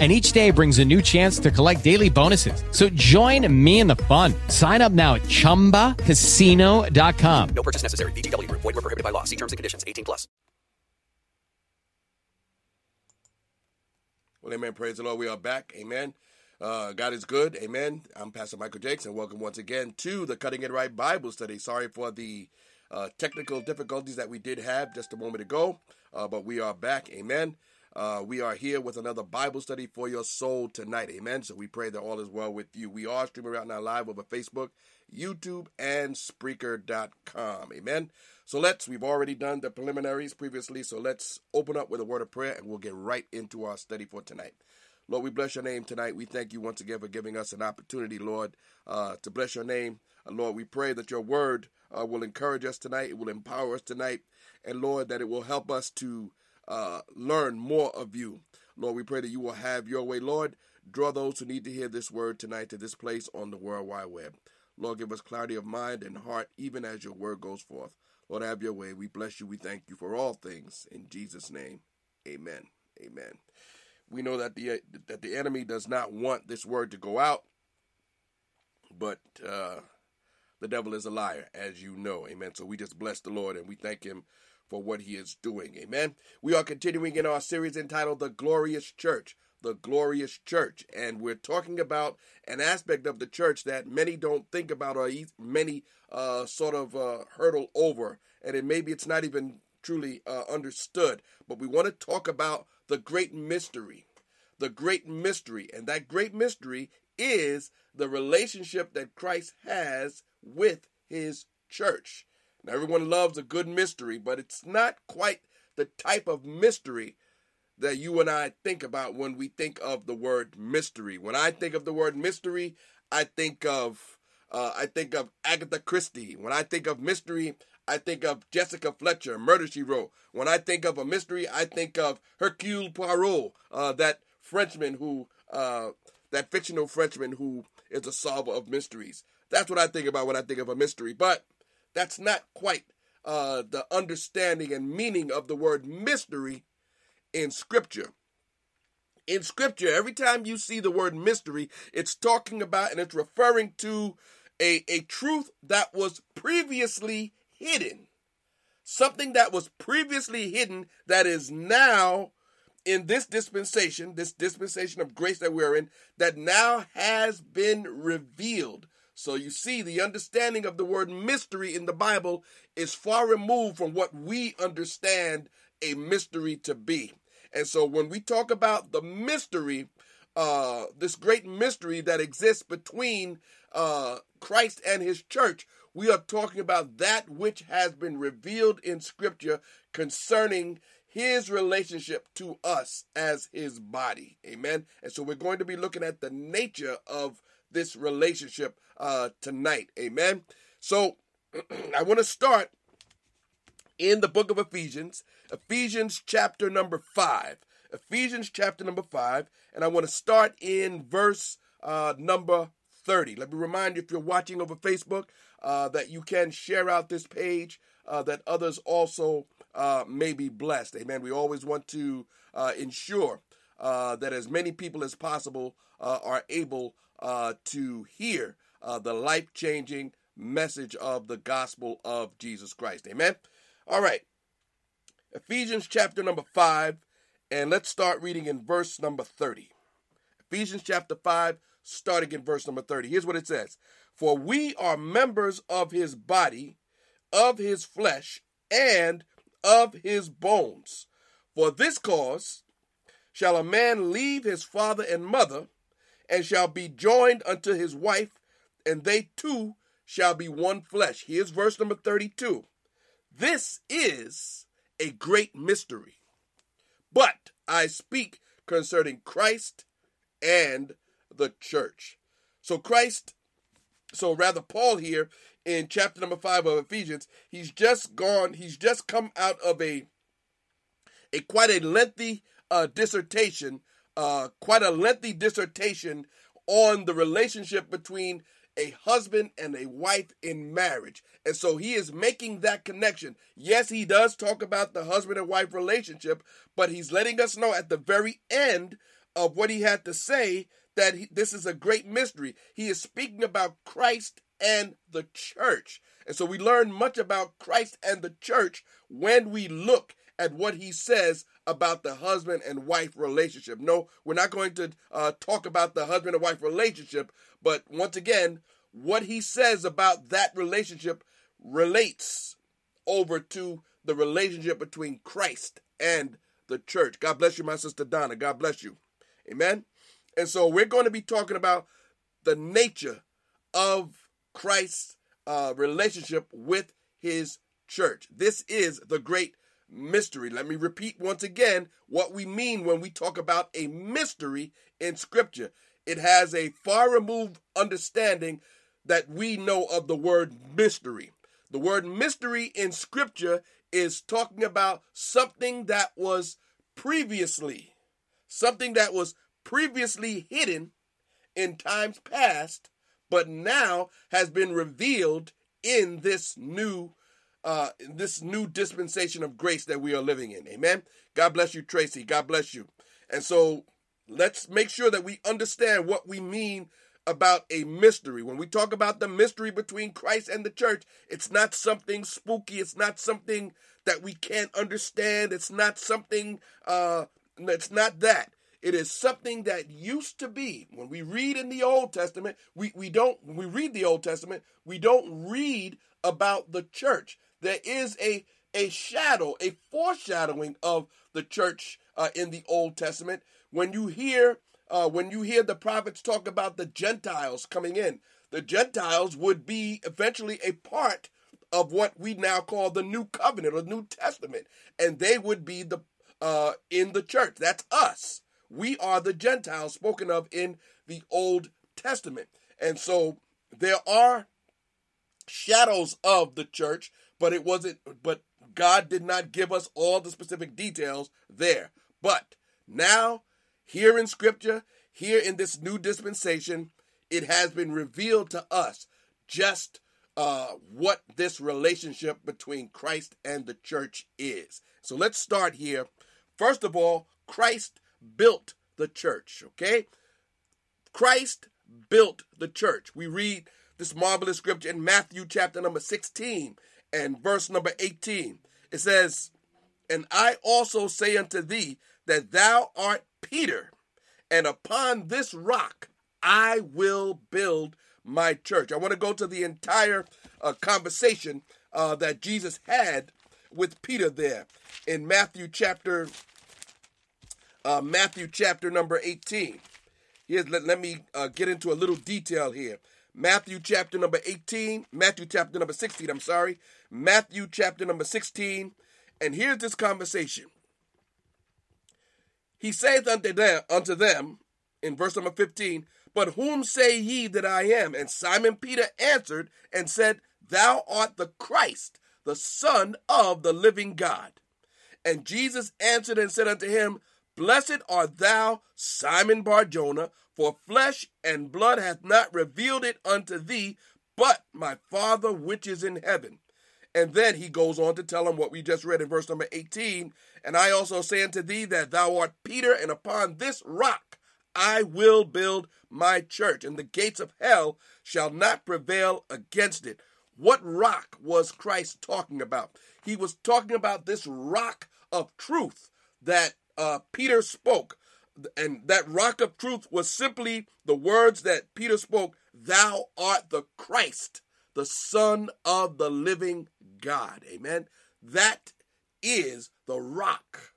And each day brings a new chance to collect daily bonuses. So join me in the fun. Sign up now at ChumbaCasino.com. No purchase necessary. VGW. Void where prohibited by law. See terms and conditions. 18+. Well, amen. Praise the Lord. We are back. Amen. God is good. Amen. I'm Pastor Michael Jakes, and welcome once again to the Cutting It Right Bible Study. Sorry for the technical difficulties that we did have just a moment ago, but we are back. Amen. We are here with another Bible study for your soul tonight. Amen. So we pray that all is well with you. We are streaming right now live over Facebook, YouTube, and Spreaker.com. Amen. So we've already done the preliminaries previously. So let's open up with a word of prayer and we'll get right into our study for tonight. Lord, we bless your name tonight. We thank you once again for giving us an opportunity, Lord, to bless your name. Lord, we pray that your word will encourage us tonight. It will empower us tonight. And Lord, that it will help us to learn more of you. Lord, we pray that you will have your way. Lord, draw those who need to hear this word tonight to this place on the World Wide Web. Lord, give us clarity of mind and heart, even as your word goes forth. Lord, have your way. We bless you. We thank you for all things. In Jesus' name, amen. Amen. We know that the enemy does not want this word to go out, but the devil is a liar, as you know. Amen. So we just bless the Lord, and we thank him for what he is doing. Amen. We are continuing in our series entitled The Glorious Church. The Glorious Church. And we're talking about an aspect of the church that many don't think about, or many hurdle over. And it's not even truly understood. But we want to talk about the great mystery. The great mystery. And that great mystery is the relationship that Christ has with his church. Now, everyone loves a good mystery, but it's not quite the type of mystery that you and I think about when we think of the word mystery. When I think of the word mystery, I think of Agatha Christie. When I think of mystery, I think of Jessica Fletcher, Murder, She Wrote. When I think of a mystery, I think of Hercule Poirot, that fictional Frenchman who is a solver of mysteries. That's what I think about when I think of a mystery, but that's not quite the understanding and meaning of the word mystery in Scripture. In Scripture, every time you see the word mystery, it's talking about and it's referring to a truth that was previously hidden. Something that was previously hidden that is now in this dispensation of grace that we are in, that now has been revealed. So you see, the understanding of the word mystery in the Bible is far removed from what we understand a mystery to be. And so when we talk about the mystery, this great mystery that exists between Christ and his church, we are talking about that which has been revealed in Scripture concerning his relationship to us as his body. Amen. And so we're going to be looking at the nature of this relationship tonight. Amen. So I want to start in the book of Ephesians, Ephesians chapter number 5, and I want to start in verse number 30. Let me remind you, if you're watching over Facebook, that you can share out this page, that others also may be blessed. Amen. We always want to ensure that as many people as possible are able to hear the life-changing message of the gospel of Jesus Christ. Amen? All right. Ephesians chapter number 5, and let's start reading in verse number 30. Ephesians chapter 5, starting in verse number 30. Here's what it says. For we are members of his body, of his flesh, and of his bones. For this cause shall a man leave his father and mother, and shall be joined unto his wife, and they two shall be one flesh. Here's verse number 32. This is a great mystery, but I speak concerning Christ and the church. So Paul here in chapter number 5 of Ephesians. He's just come out of a quite a lengthy dissertation, on the relationship between a husband and a wife in marriage. And so he is making that connection. Yes, he does talk about the husband and wife relationship, but he's letting us know at the very end of what he had to say that this is a great mystery. He is speaking about Christ and the church. And so we learn much about Christ and the church when we look at what he says about the husband and wife relationship. No, we're not going to talk about the husband and wife relationship, but once again, what he says about that relationship relates over to the relationship between Christ and the church. God bless you, my sister Donna. God bless you. Amen. And so we're going to be talking about the nature of Christ's relationship with his church. This is the great mystery. Let me repeat once again what we mean when we talk about a mystery in Scripture. It has a far-removed understanding that we know of the word mystery. The word mystery in Scripture is talking about something that was previously hidden in times past, but now has been revealed in this new dispensation of grace that we are living in. Amen. God bless you, Tracy. God bless you. And so let's make sure that we understand what we mean about a mystery. When we talk about the mystery between Christ and the church, it's not something spooky. It's not something that we can't understand. It's not something that's not that. It is something that used to be. When we read in the Old Testament, we don't read about the church. There is a shadow, a foreshadowing of the church in the Old Testament. When you hear the prophets talk about the Gentiles coming in, the Gentiles would be eventually a part of what we now call the New Covenant or New Testament, and they would be in the church. That's us. We are the Gentiles spoken of in the Old Testament, and so there are shadows of the church. But God did not give us all the specific details there. But now, here in Scripture, here in this new dispensation, it has been revealed to us just what this relationship between Christ and the church is. So let's start here. First of all, Christ built the church, okay? Christ built the church. We read this marvelous scripture in Matthew chapter number 16. And verse number 18, it says, "And I also say unto thee, that thou art Peter, and upon this rock I will build my church." I want to go to the entire conversation that Jesus had with Peter there in Matthew chapter number 18. Here, let me get into a little detail here. Matthew chapter number 16, and here's this conversation. He saith unto them, in verse number 15, "But whom say ye that I am?" And Simon Peter answered and said, "Thou art the Christ, the Son of the living God." And Jesus answered and said unto him, "Blessed art thou, Simon Bar-Jonah, for flesh and blood hath not revealed it unto thee, but my Father which is in heaven." And then he goes on to tell him what we just read in verse number 18, "And I also say unto thee that thou art Peter, and upon this rock I will build my church, and the gates of hell shall not prevail against it." What rock was Christ talking about? He was talking about this rock of truth that Peter spoke. And that rock of truth was simply the words that Peter spoke, "Thou art the Christ, the Son of the living God." Amen. That is the rock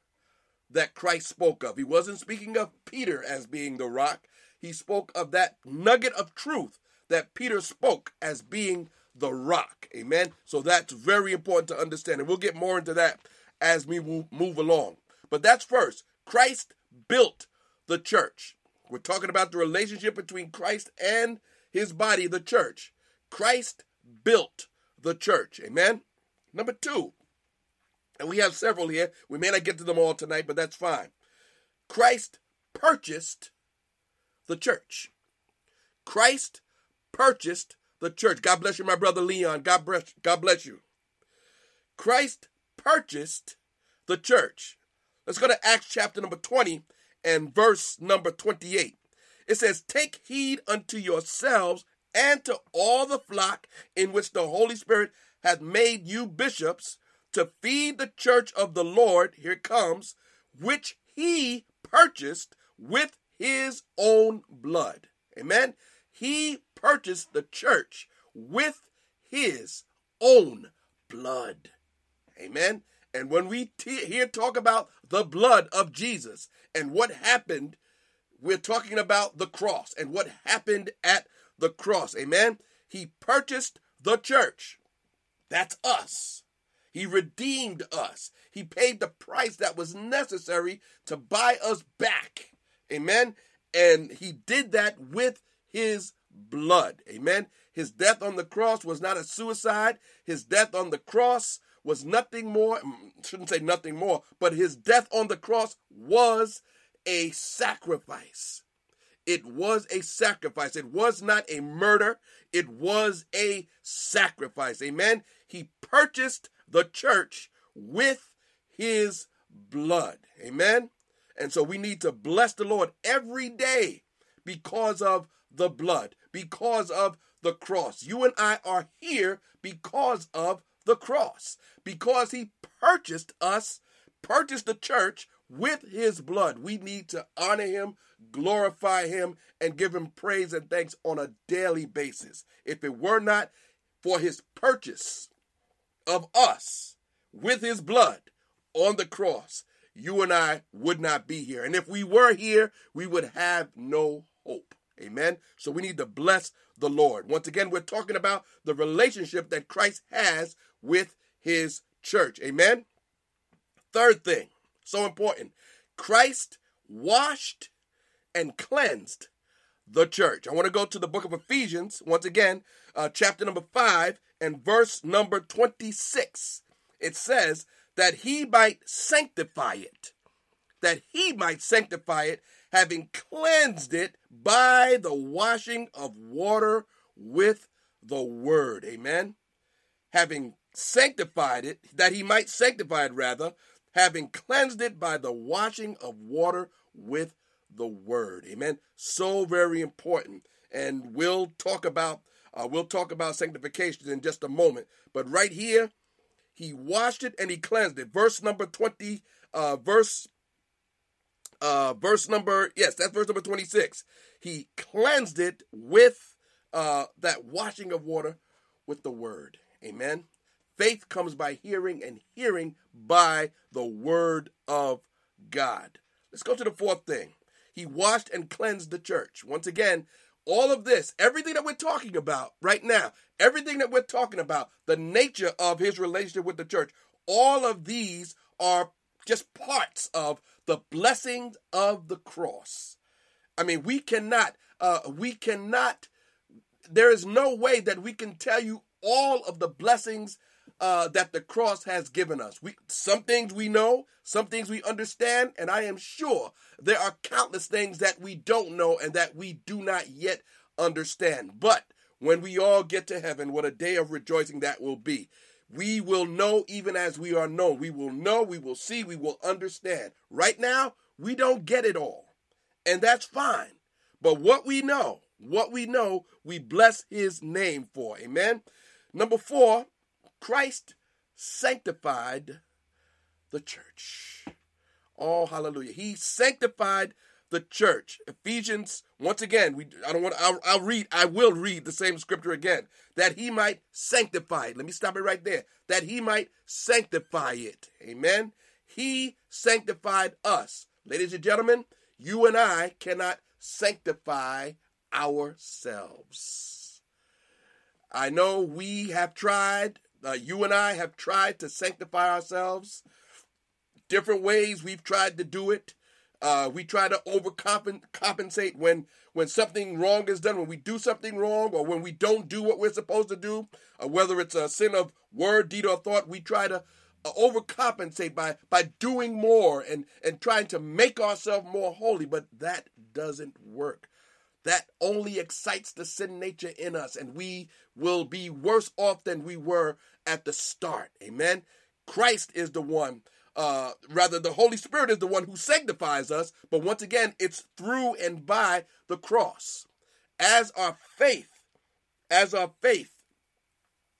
that Christ spoke of. He wasn't speaking of Peter as being the rock. He spoke of that nugget of truth that Peter spoke as being the rock. Amen. So that's very important to understand. And we'll get more into that as we move along. But that's first. Christ built the church. We're talking about the relationship between Christ and his body, the church. Christ built the church. Amen? Number two, and we have several here. We may not get to them all tonight, but that's fine. Christ purchased the church. Christ purchased the church. God bless you, my brother Leon. God bless you. Christ purchased the church. Let's go to Acts chapter number 20 and verse number 28. It says, "Take heed unto yourselves and to all the flock in which the Holy Spirit hath made you bishops to feed the church of the Lord," here it comes, "which he purchased with his own blood." Amen? He purchased the church with his own blood. Amen? And when we here talk about the blood of Jesus and what happened, we're talking about the cross and what happened at the cross. Amen? He purchased the church. That's us. He redeemed us. He paid the price that was necessary to buy us back. Amen? And he did that with his blood. Amen? His death on the cross was not a suicide. His death on the cross was nothing more, shouldn't say nothing more, but his death on the cross was a sacrifice. It was a sacrifice. It was not a murder. It was a sacrifice. Amen? He purchased the church with his blood. Amen? And so we need to bless the Lord every day because of the blood, because of the cross. You and I are here because of the cross, because he purchased us, purchased the church with his blood. We need to honor him, glorify him, and give him praise and thanks on a daily basis. If it were not for his purchase of us with his blood on the cross, you and I would not be here. And if we were here, we would have no hope. Amen? So we need to bless the Lord. Once again, we're talking about the relationship that Christ has with his church. Amen? Third thing, so important, Christ washed and cleansed the church. I want to go to the book of Ephesians, once again, chapter number 5 and verse number 26. It says, that he might sanctify it, having cleansed it by the washing of water with the word. Amen? Having sanctified it, that he might sanctify it, rather, having cleansed it by the washing of water with the word. Amen? So very important. And we'll talk about sanctification in just a moment. But right here, he washed it and he cleansed it. Verse number 26. He cleansed it with that washing of water with the word. Amen. Faith comes by hearing, and hearing by the word of God. Let's go to the fourth thing. He washed and cleansed the church. Once again, all of this, everything that we're talking about right now, everything that we're talking about, the nature of his relationship with the church, all of these are just parts of the blessings of the cross. I mean, we cannot, there is no way that we can tell you all of the blessings that the cross has given us. Some things we know, some things we understand, and I am sure there are countless things that we don't know and that we do not yet understand. But when we all get to heaven, what a day of rejoicing that will be. We will know even as we are known. We will know, we will see, we will understand. Right now, we don't get it all, and that's fine. But what we know, we bless his name for. Amen? Number four, Christ sanctified the church. Oh, hallelujah. He sanctified the church. Ephesians, once again, I will read the same scripture again, that he might sanctify it. Let me stop it right there. That he might sanctify it. Amen. He sanctified us. Ladies and gentlemen, you and I cannot sanctify ourselves. I know we have tried. You and I have tried to sanctify ourselves. Different ways we've tried to do it. We try to overcompensate when something wrong is done, when we do something wrong, or when we don't do what we're supposed to do, whether it's a sin of word, deed, or thought. We try to overcompensate by doing more and trying to make ourselves more holy, but that doesn't work. That only excites the sin nature in us, and we will be worse off than we were at the start. Amen? Christ is the one. The Holy Spirit is the one who sanctifies us, but once again, it's through and by the cross. As our faith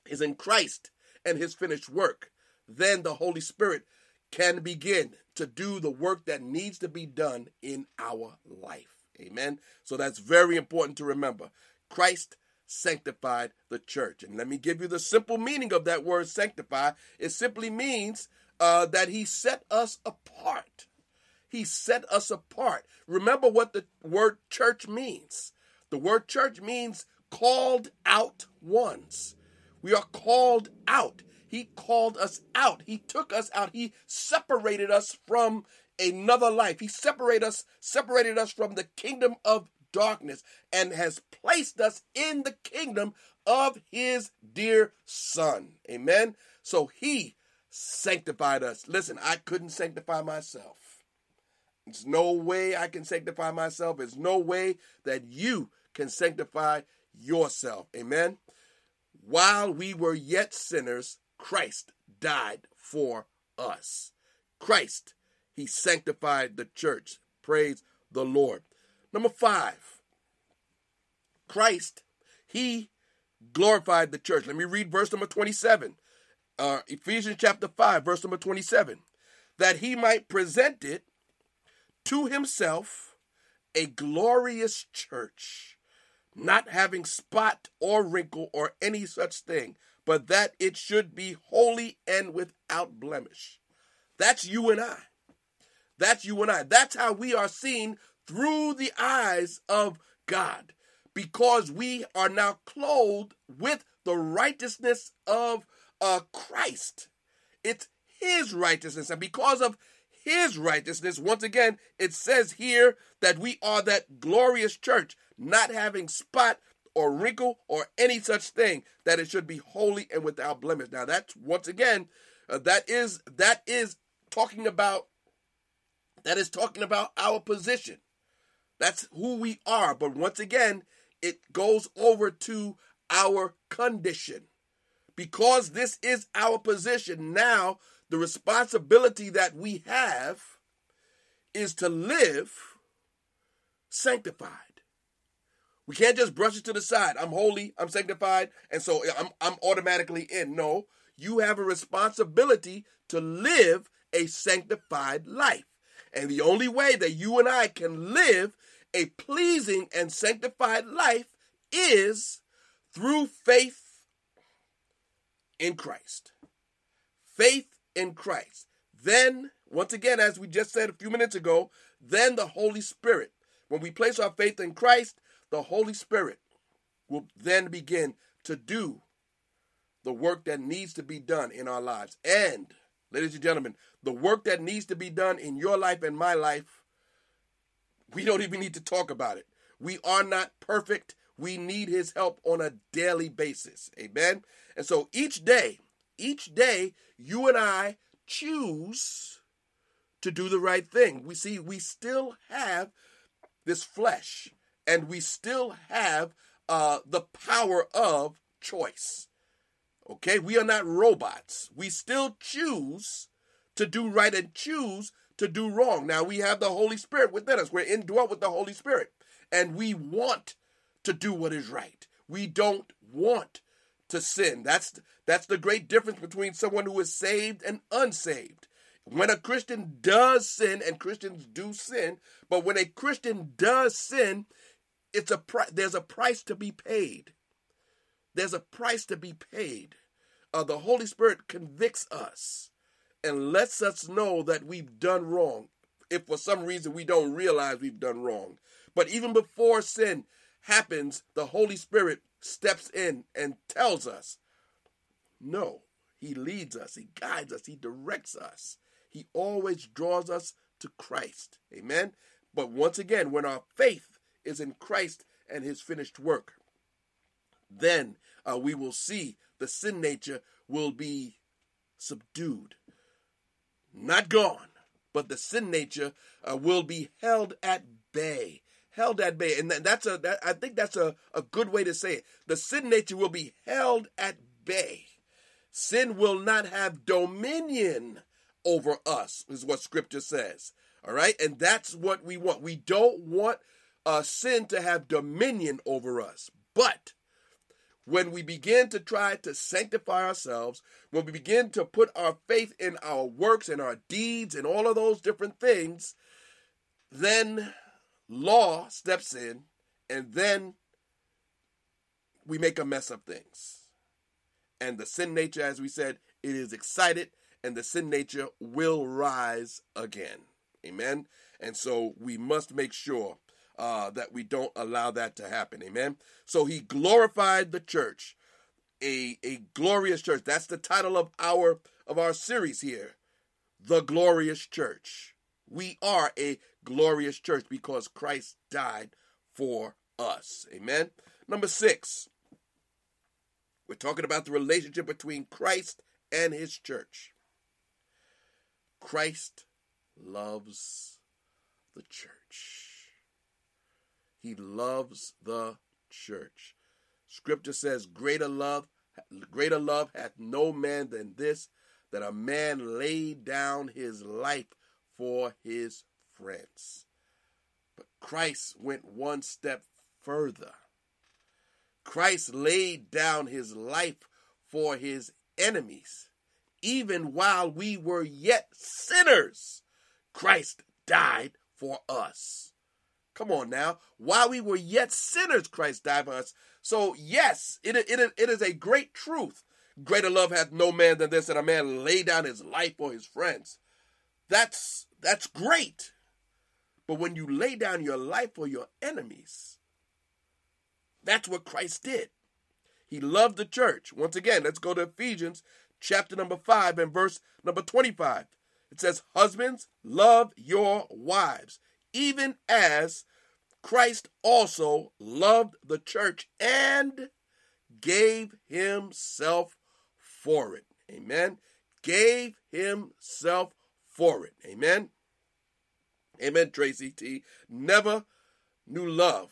is in Christ and his finished work, then the Holy Spirit can begin to do the work that needs to be done in our life. Amen? So that's very important to remember. Christ sanctified the church. And let me give you the simple meaning of that word sanctify. It simply means that he set us apart. He set us apart. Remember what the word church means. The word church means called out ones. We are called out. He called us out. He took us out. He separated us from another life. He separated us from the kingdom of darkness and has placed us in the kingdom of his dear son. Amen? So he sanctified us. Listen, I couldn't sanctify myself. There's no way I can sanctify myself. There's no way that you can sanctify yourself. Amen? While we were yet sinners, Christ died for us. Christ, he sanctified the church. Praise the Lord. Number 5, Christ, he glorified the church. Let me read verse number 27. Ephesians chapter 5, verse number 27. That he might present it to himself a glorious church, not having spot or wrinkle or any such thing, but that it should be holy and without blemish. That's you and I. That's you and I. That's how we are seen through the eyes of God, because we are now clothed with the righteousness of Christ. It's his righteousness. And because of his righteousness, once again, it says here that we are that glorious church, not having spot or wrinkle or any such thing, that it should be holy and without blemish. Now that's, once again, that is talking about our position. That's who we are. But once again, it goes over to our condition. Because this is our position, now the responsibility that we have is to live sanctified. We can't just brush it to the side. I'm holy, I'm sanctified, and so I'm automatically in. No, you have a responsibility to live a sanctified life. And the only way that you and I can live a pleasing and sanctified life is through faith in Christ. Faith in Christ. Then, once again, as we just said a few minutes ago, then the Holy Spirit. When we place our faith in Christ, the Holy Spirit will then begin to do the work that needs to be done in our lives. And, ladies and gentlemen, the work that needs to be done in your life and my life, we don't even need to talk about it. We are not perfect. We need his help on a daily basis. Amen? And so each day, you and I choose to do the right thing. We see we still have this flesh, and we still have the power of choice. Okay, we are not robots. We still choose to do right and choose to do wrong. Now, we have the Holy Spirit within us. We're indwelt with the Holy Spirit. And we want to do what is right. We don't want to sin. That's the great difference between someone who is saved and unsaved. When a Christian does sin, and Christians do sin, but when a Christian does sin, there's a price to be paid. There's a price to be paid. The Holy Spirit convicts us and lets us know that we've done wrong, if for some reason we don't realize we've done wrong. But even before sin happens, the Holy Spirit steps in and tells us, no, he leads us, he guides us, he directs us. He always draws us to Christ. Amen? But once again, when our faith is in Christ and his finished work, then we will see the sin nature will be subdued. Not gone, but the sin nature will be held at bay. Held at bay. And I think that's a good way to say it. The sin nature will be held at bay. Sin will not have dominion over us, is what Scripture says. All right? And that's what we want. We don't want sin to have dominion over us. But when we begin to try to sanctify ourselves, when we begin to put our faith in our works and our deeds and all of those different things, then law steps in, and then we make a mess of things. And the sin nature, as we said, it is excited, and the sin nature will rise again. Amen? And so we must make sure that we don't allow that to happen. Amen? So he glorified the church, a glorious church. That's the title of our series here, The Glorious Church. We are a glorious church because Christ died for us. Amen? Number 6, we're talking about the relationship between Christ and his church. Christ loves the church. He loves the church. Scripture says, greater love hath no man than this, that a man lay down his life for his friends. But Christ went one step further. Christ laid down his life for his enemies. Even while we were yet sinners, Christ died for us. Come on now. While we were yet sinners, Christ died for us. So yes, it is a great truth. Greater love hath no man than this, that a man lay down his life for his friends. That's great. But when you lay down your life for your enemies, that's what Christ did. He loved the church. Once again, let's go to Ephesians chapter number 5 and verse number 25. It says, husbands, love your wives, even as Christ also loved the church and gave himself for it. Amen. Gave himself for it. Amen. Amen, Tracy T. Never knew love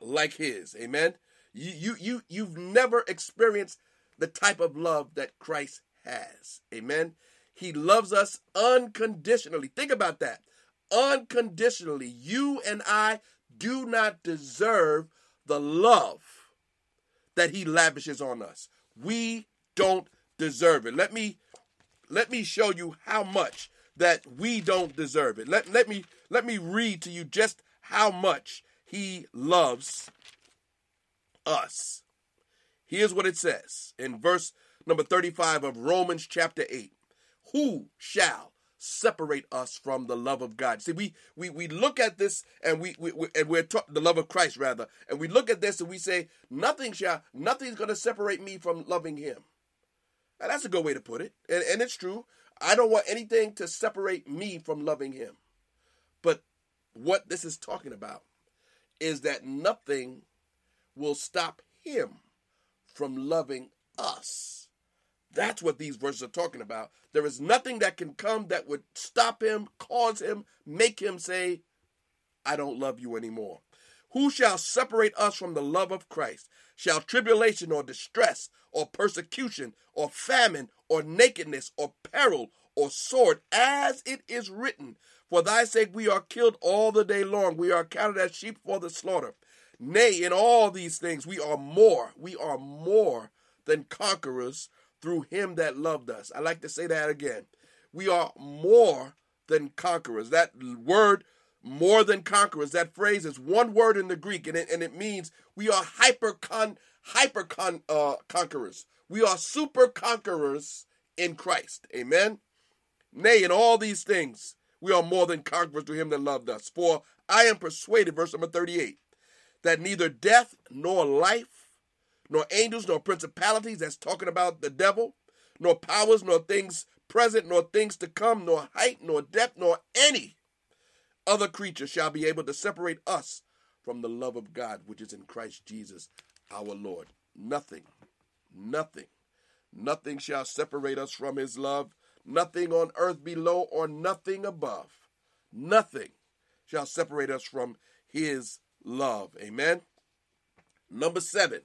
like his. Amen. You've never experienced the type of love that Christ has. Amen. He loves us unconditionally. Think about that. Unconditionally. You and I do not deserve the love that he lavishes on us. We don't deserve it. Let me show you how much that we don't deserve it. Let me read to you just how much he loves us. Here's what it says in verse number 35 of Romans chapter 8. Who shall separate us from the love of God? See, we look at this and we're the love of Christ rather, and we look at this and we say nothing's going to separate me from loving him. Now, that's a good way to put it, and it's true. I don't want anything to separate me from loving him. But what this is talking about is that nothing will stop him from loving us. That's what these verses are talking about. There is nothing that can come that would stop him, cause him, make him say, I don't love you anymore. Who shall separate us from the love of Christ? Shall tribulation or distress or persecution or famine or nakedness or peril or sword, as it is written, for thy sake we are killed all the day long. We are counted as sheep for the slaughter. Nay, in all these things we are more than conquerors through him that loved us. I like to say that again. We are more than conquerors. That word, more than conquerors, that phrase is one word in the Greek, and it means we are hyper conquerors. We are super conquerors in Christ. Amen? Nay, in all these things, we are more than conquerors through him that loved us. For I am persuaded, verse number 38, that neither death nor life, nor angels, nor principalities, that's talking about the devil, nor powers, nor things present, nor things to come, nor height, nor depth, nor any other creature shall be able to separate us from the love of God, which is in Christ Jesus our Lord. Nothing shall separate us from his love. Nothing on earth below or nothing above. Nothing shall separate us from his love. Amen. Number seven.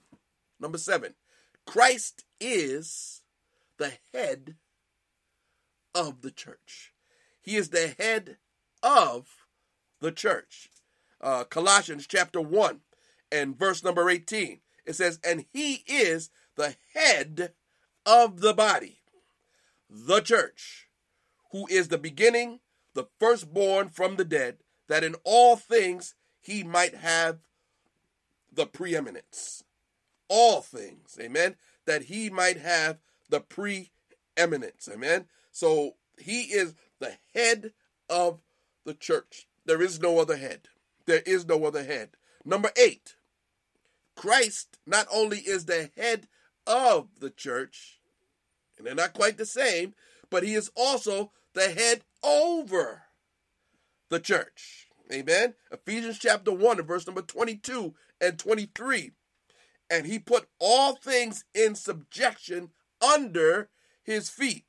Christ is the head of the church. He is the head of the church. Colossians chapter 1 and verse number 18. It says, and he is the head of the body, the church, who is the beginning, the firstborn from the dead, that in all things he might have the preeminence. All things, amen, that he might have the preeminence, amen. So he is the head of the church. There is no other head. There is no other head. Number 8, Christ not only is the head of the church, and they're not quite the same, but he is also the head over the church, amen. Ephesians chapter 1 and verse number 22 and 23. And he put all things in subjection under his feet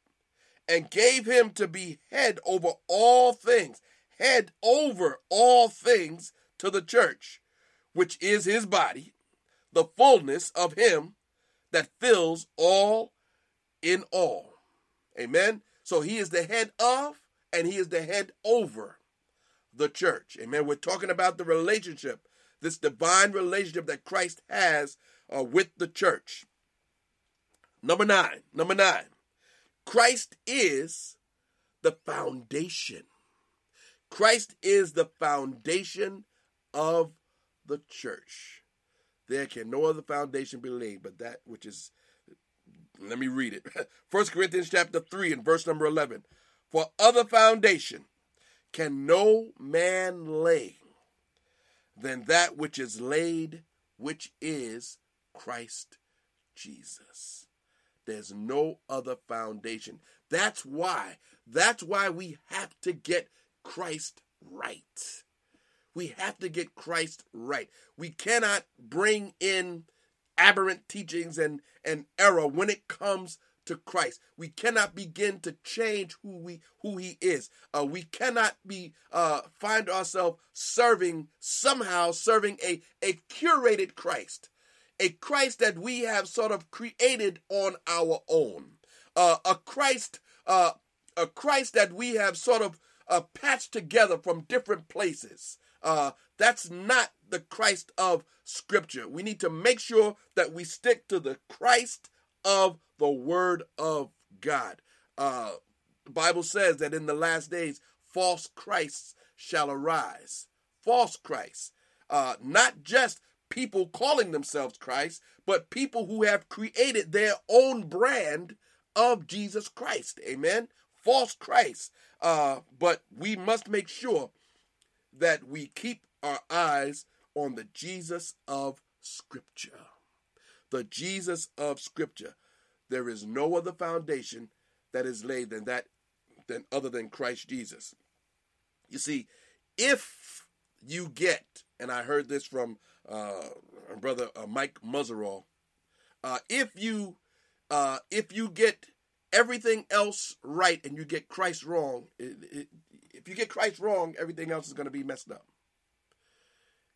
and gave him to be head over all things, to the church, which is his body, the fullness of him that fills all in all. Amen. So he is the head of and he is the head over the church. Amen. We're talking about the relationship, this divine relationship that Christ has with the church. Number nine, Christ is the foundation. Christ is the foundation of the church. There can no other foundation be laid but that which is, let me read it. First Corinthians chapter 3 and verse number 11. For other foundation can no man lay than that which is laid, which is Christ Jesus. There's no other foundation. That's why we have to get Christ right. We cannot bring in aberrant teachings and error when it comes to Christ. We cannot begin to change who he is. We cannot find ourselves serving a curated Christ, a Christ that we have sort of created on our own, a Christ that we have sort of patched together from different places. That's not the Christ of Scripture. We need to make sure that we stick to the Christ of the Word of God. The Bible says that in the last days, false Christs shall arise. False Christs. Not just people calling themselves Christ, but people who have created their own brand of Jesus Christ. Amen? False Christs. But we must make sure that we keep our eyes on the Jesus of Scripture. The Jesus of Scripture. There is no other foundation that is laid other than Christ Jesus. You see, if you get, and I heard this from brother Mike Muzzerall, if you get everything else right and you get Christ wrong, if you get Christ wrong, everything else is going to be messed up.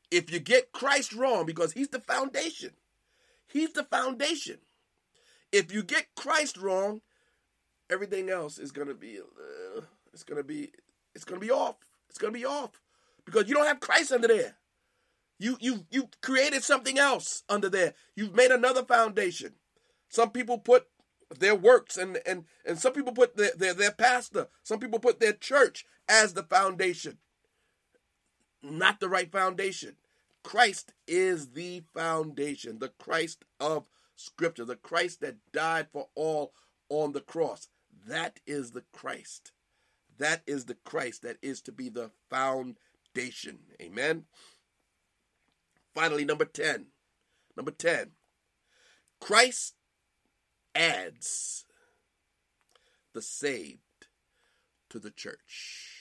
If you get Christ wrong, because he's the foundation. He's the foundation. If you get Christ wrong, everything else is going to be, off. It's going to be off because you don't have Christ under there. You created something else under there. You've made another foundation. Some people put their works and some people put their pastor. Some people put their church as the foundation. Not the right foundation. Christ is the foundation, the Christ of Scripture, the Christ that died for all on the cross. That is the Christ. That is the Christ that is to be the foundation. Amen. Finally, number 10. Christ adds the saved to the church.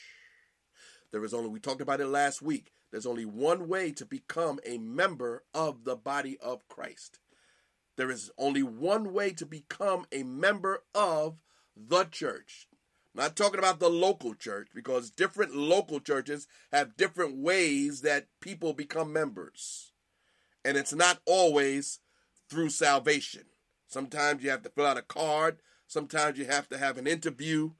There is only, we talked about it last week, there's only one way to become a member of the body of Christ. There is only one way to become a member of the church. Not talking about the local church, because different local churches have different ways that people become members. And it's not always through salvation. Sometimes you have to fill out a card. Sometimes you have to have an interview.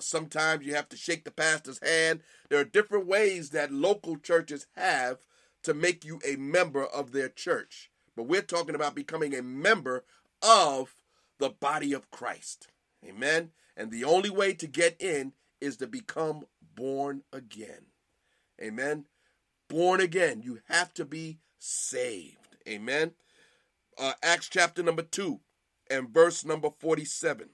Sometimes you have to shake the pastor's hand. There are different ways that local churches have to make you a member of their church. But we're talking about becoming a member of the body of Christ. Amen. And the only way to get in is to become born again. Amen. Born again. You have to be saved. Amen. Acts chapter number 2 and verse number 47.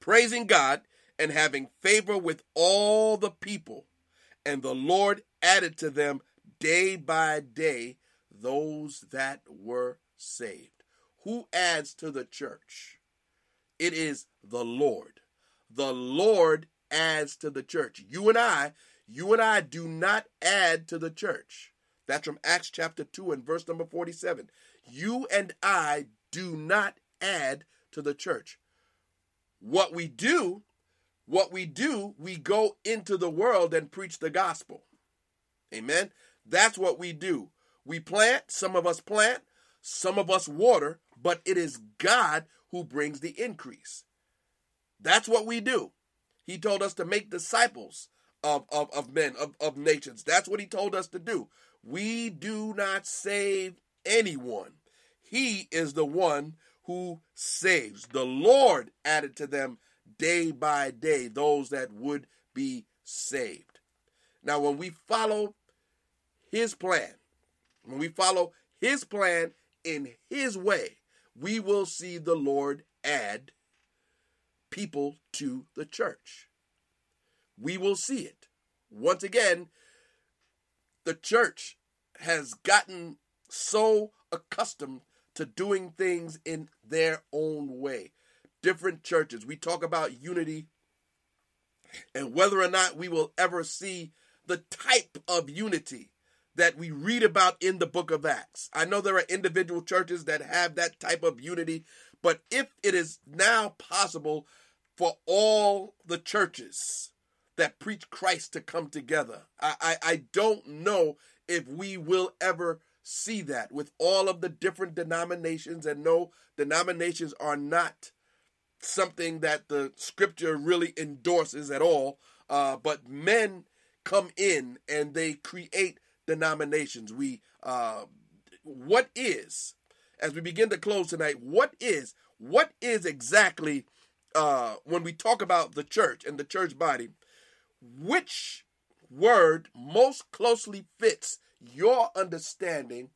Praising God and having favor with all the people. And the Lord added to them day by day those that were saved. Who adds to the church? It is the Lord. The Lord adds to the church. You and I do not add to the church. That's from Acts chapter 2 and verse number 47. You and I do not add to the church. What we do, we go into the world and preach the gospel. Amen. That's what we do. We plant, some of us plant, some of us water, but it is God who brings the increase. That's what we do. He told us to make disciples of men, of nations. That's what he told us to do. We do not save anyone. He is the one who saves. The Lord added to them day by day those that would be saved. Now, when we follow his plan, in his way, we will see the Lord add people to the church. We will see it. Once again, the church has gotten so accustomed to doing things in their own way. Different churches. We talk about unity and whether or not we will ever see the type of unity that we read about in the book of Acts. I know there are individual churches that have that type of unity, but if it is now possible for all the churches that preach Christ to come together, I don't know if we will ever see that with all of the different denominations, and no, denominations are not something that the scripture really endorses at all, but men come in and they create denominations. As we begin to close tonight, what is exactly, when we talk about the church and the church body, which word most closely fits your understanding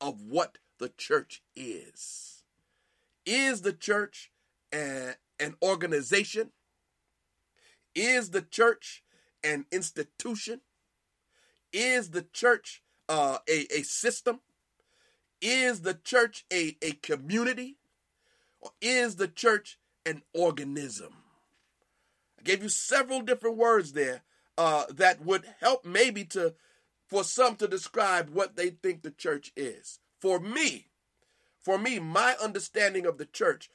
of what the church is? Is the church an organization? Is the church an institution? Is the church a system? Is the church a community? Or is the church an organism? I gave you several different words there that would help maybe for some to describe what they think the church is. For me, my understanding of the church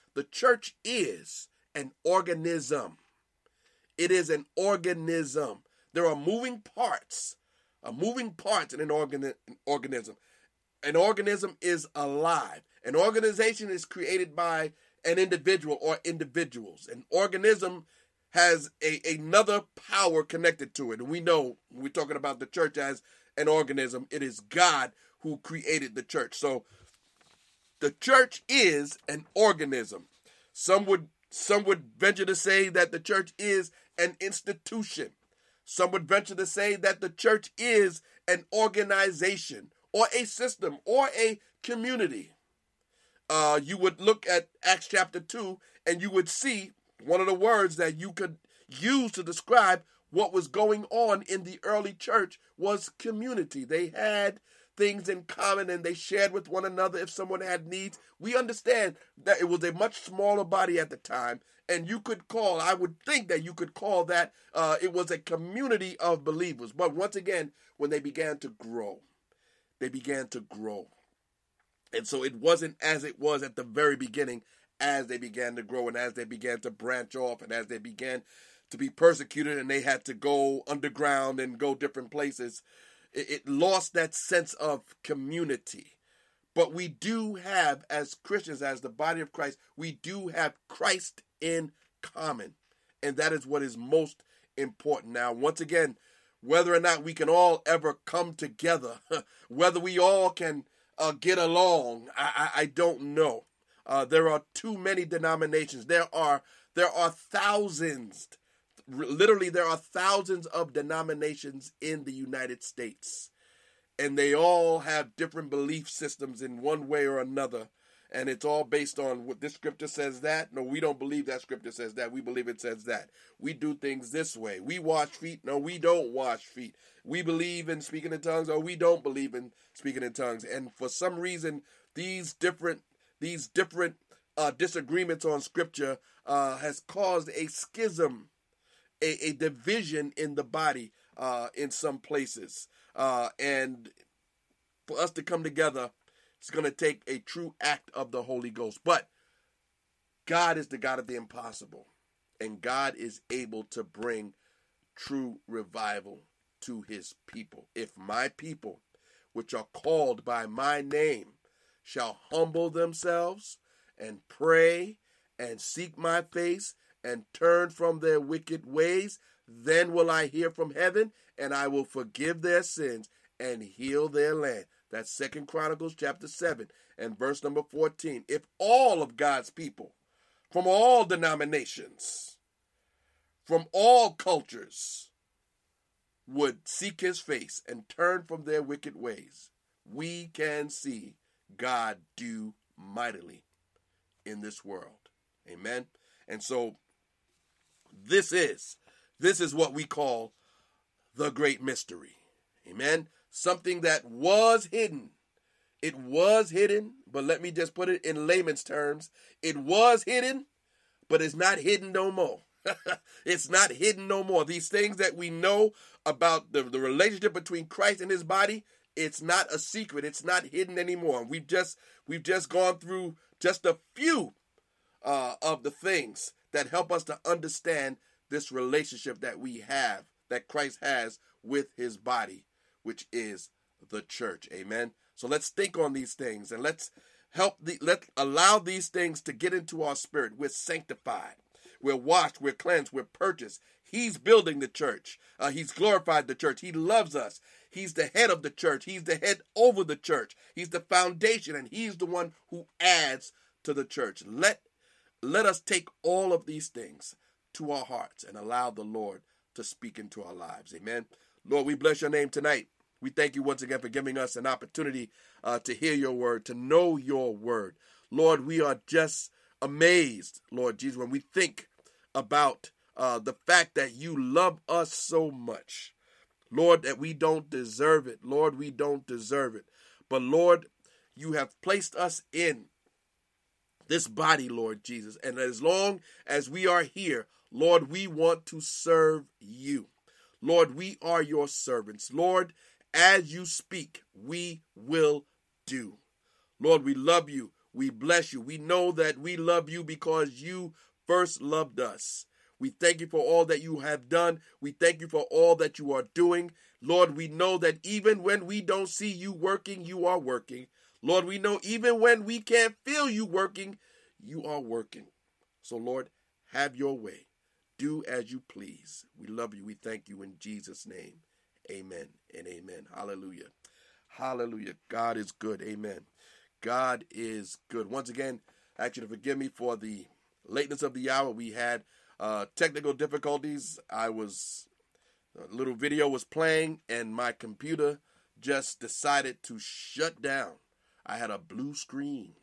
is an organism. It is an organism. There are moving parts. A moving part in an organism. An organism is alive. An organization is created by an individual or individuals. An organism has another power connected to it. And we know, when we're talking about the church as an organism, it is God who created the church. So the church is an organism. Some would venture to say that the church is an institution. Some would venture to say that the church is an organization or a system or a community. You would look at Acts chapter 2 and you would see one of the words that you could use to describe what was going on in the early church was community. They had things in common and they shared with one another if someone had needs. We understand that it was a much smaller body at the time, and you could call, I would think that you could call that it was a community of believers. But once again, when they began to grow, and so it wasn't as it was at the very beginning. As they began to grow and as they began to branch off and as they began to be persecuted and they had to go underground and go different places, it lost that sense of community. But we do have, as Christians, as the body of Christ, we do have Christ in common. And that is what is most important. Now, once again, whether or not we can all ever come together, whether we all can get along, I don't know. There are too many denominations. There are thousands, literally there are thousands of denominations in the United States. And they all have different belief systems in one way or another. And it's all based on what this scripture says that. No, we don't believe that scripture says that. We believe it says that. We do things this way. We wash feet. No, we don't wash feet. We believe in speaking in tongues or we don't believe in speaking in tongues. And for some reason, these different disagreements on scripture has caused a schism, a division in the body in some places. And for us to come together, it's going to take a true act of the Holy Ghost. But God is the God of the impossible, and God is able to bring true revival to his people. If my people, which are called by my name, shall humble themselves and pray and seek my face and turn from their wicked ways, then will I hear from heaven and I will forgive their sins and heal their land. That's 2 Chronicles chapter 7 and verse number 14. If all of God's people from all denominations, from all cultures would seek his face and turn from their wicked ways, we can see God do mightily in this world. Amen. And so this is what we call the great mystery. Amen. Something that was hidden. It was hidden, but let me just put it in layman's terms. It was hidden, but it's not hidden no more. It's not hidden no more. These things that we know about the relationship between Christ and his body, it's not a secret. It's not hidden anymore. We've just gone through just a few of the things that help us to understand this relationship that we have, that Christ has with his body, which is the church. Amen. So let's think on these things and let's allow these things to get into our spirit. We're sanctified. We're washed. We're cleansed. We're purchased. He's building the church. He's glorified the church. He loves us. He's the head of the church. He's the head over the church. He's the foundation, and he's the one who adds to the church. Let us take all of these things to our hearts and allow the Lord to speak into our lives. Amen. Lord, we bless your name tonight. We thank you once again for giving us an opportunity to hear your word, to know your word. Lord, we are just amazed, Lord Jesus, when we think about the fact that you love us so much. Lord, that we don't deserve it. Lord, we don't deserve it. But Lord, you have placed us in this body, Lord Jesus. And as long as we are here, Lord, we want to serve you. Lord, we are your servants. Lord, as you speak, we will do. Lord, we love you. We bless you. We know that we love you because you first loved us. We thank you for all that you have done. We thank you for all that you are doing. Lord, we know that even when we don't see you working, you are working. Lord, we know even when we can't feel you working, you are working. So, Lord, have your way. Do as you please. We love you. We thank you in Jesus' name. Amen and amen. Hallelujah. Hallelujah. God is good. Amen. God is good. Once again, I ask you to forgive me for the lateness of the hour. We had technical difficulties. A little video was playing and my computer just decided to shut down. I had a blue screen.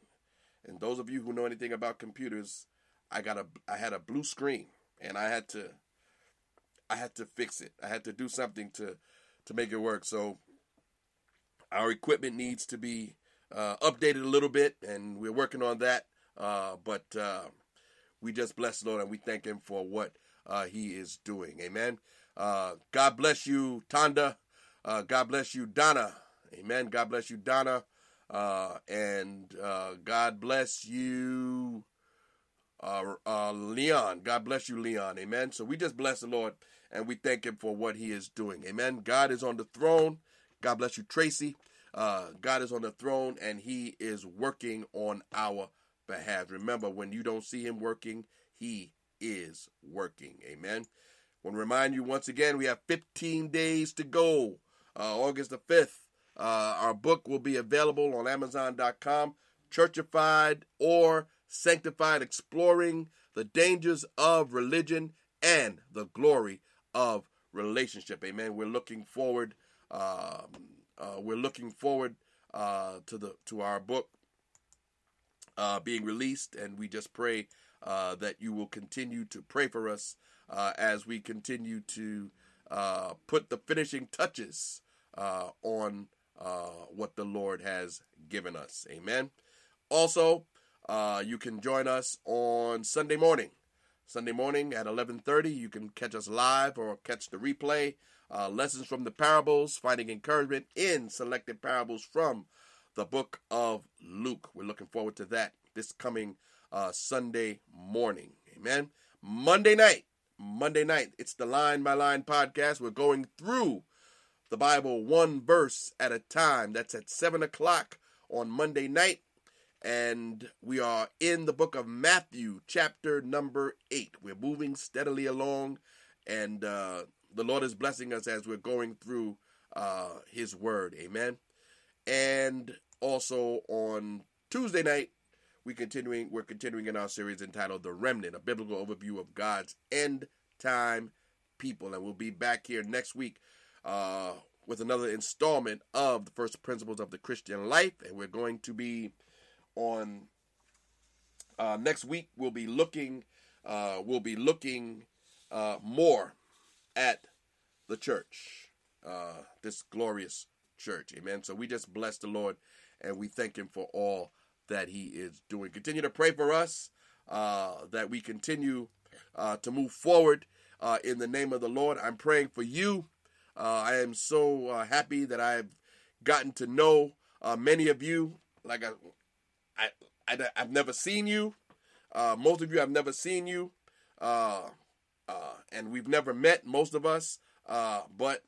And those of you who know anything about computers, I had a blue screen and I had to fix it. I had to do something to make it work. So Our equipment needs to be updated a little bit, and we're working on that. But we just bless the Lord, and we thank him for what he is doing. Amen. God bless you, Tonda. God bless you, Donna. Amen. God bless you, Donna. And God bless you, Leon. God bless you, Leon. Amen. So we just bless the Lord, and we thank him for what he is doing. Amen. God is on the throne. God bless you, Tracy. God is on the throne, and he is working on our behalf. Remember, when you don't see him working, he is working. Amen. I want to remind you once again, we have 15 days to go. August the 5th, our book will be available on Amazon.com, Churchified or Sanctified, Exploring the Dangers of Religion and the Glory of Relationship. Amen. We're looking forward to our book being released, and we just pray that you will continue to pray for us as we continue to put the finishing touches on what the Lord has given us. Amen. Also, you can join us on Sunday morning. Sunday morning at 11:30, you can catch us live or catch the replay. Lessons from the Parables, finding encouragement in selected parables from the book of Luke. We're looking forward to that this coming Sunday morning. Amen. Monday night, it's the Line by Line podcast. We're going through the Bible one verse at a time. That's at 7 o'clock on Monday night. And we are in the book of Matthew, chapter number 8. We're moving steadily along, and the Lord is blessing us as we're going through his word. Amen. And also on Tuesday night, we're continuing in our series entitled The Remnant, a biblical overview of God's end time people. And we'll be back here next week with another installment of the First Principles of the Christian Life. And we're going to be on next week. We'll be looking more at the church, this glorious church. Amen. So we just bless the Lord, and we thank him for all that he is doing. Continue to pray for us, that we continue to move forward in the name of the Lord. I'm praying for you. I am so happy that I've gotten to know many of you. Like I've never seen you. Most of you I've never seen you. And we've never met, most of us, but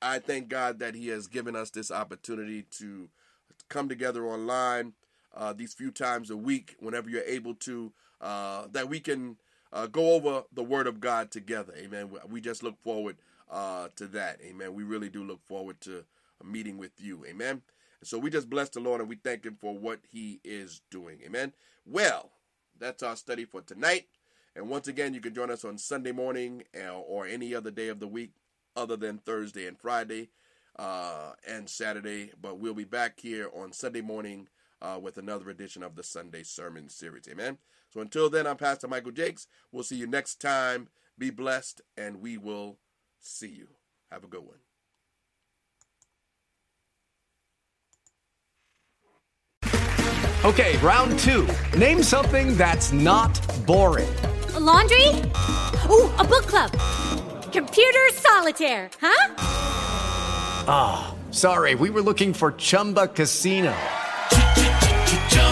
I thank God that he has given us this opportunity to come together online these few times a week, whenever you're able to, that we can go over the word of God together. Amen. We just look forward to that. Amen. We really do look forward to a meeting with you. Amen. And so we just bless the Lord, and we thank him for what he is doing. Amen. Well, that's our study for tonight. And once again, you can join us on Sunday morning or any other day of the week other than Thursday and Friday and Saturday. But we'll be back here on Sunday morning with another edition of the Sunday Sermon Series. Amen. So until then, I'm Pastor Michael Jakes. We'll see you next time. Be blessed, and we will see you. Have a good one. Okay, round 2. Name something that's not boring. A laundry? Ooh, a book club. Computer solitaire, huh? Ah, oh, sorry, we were looking for Chumba Casino.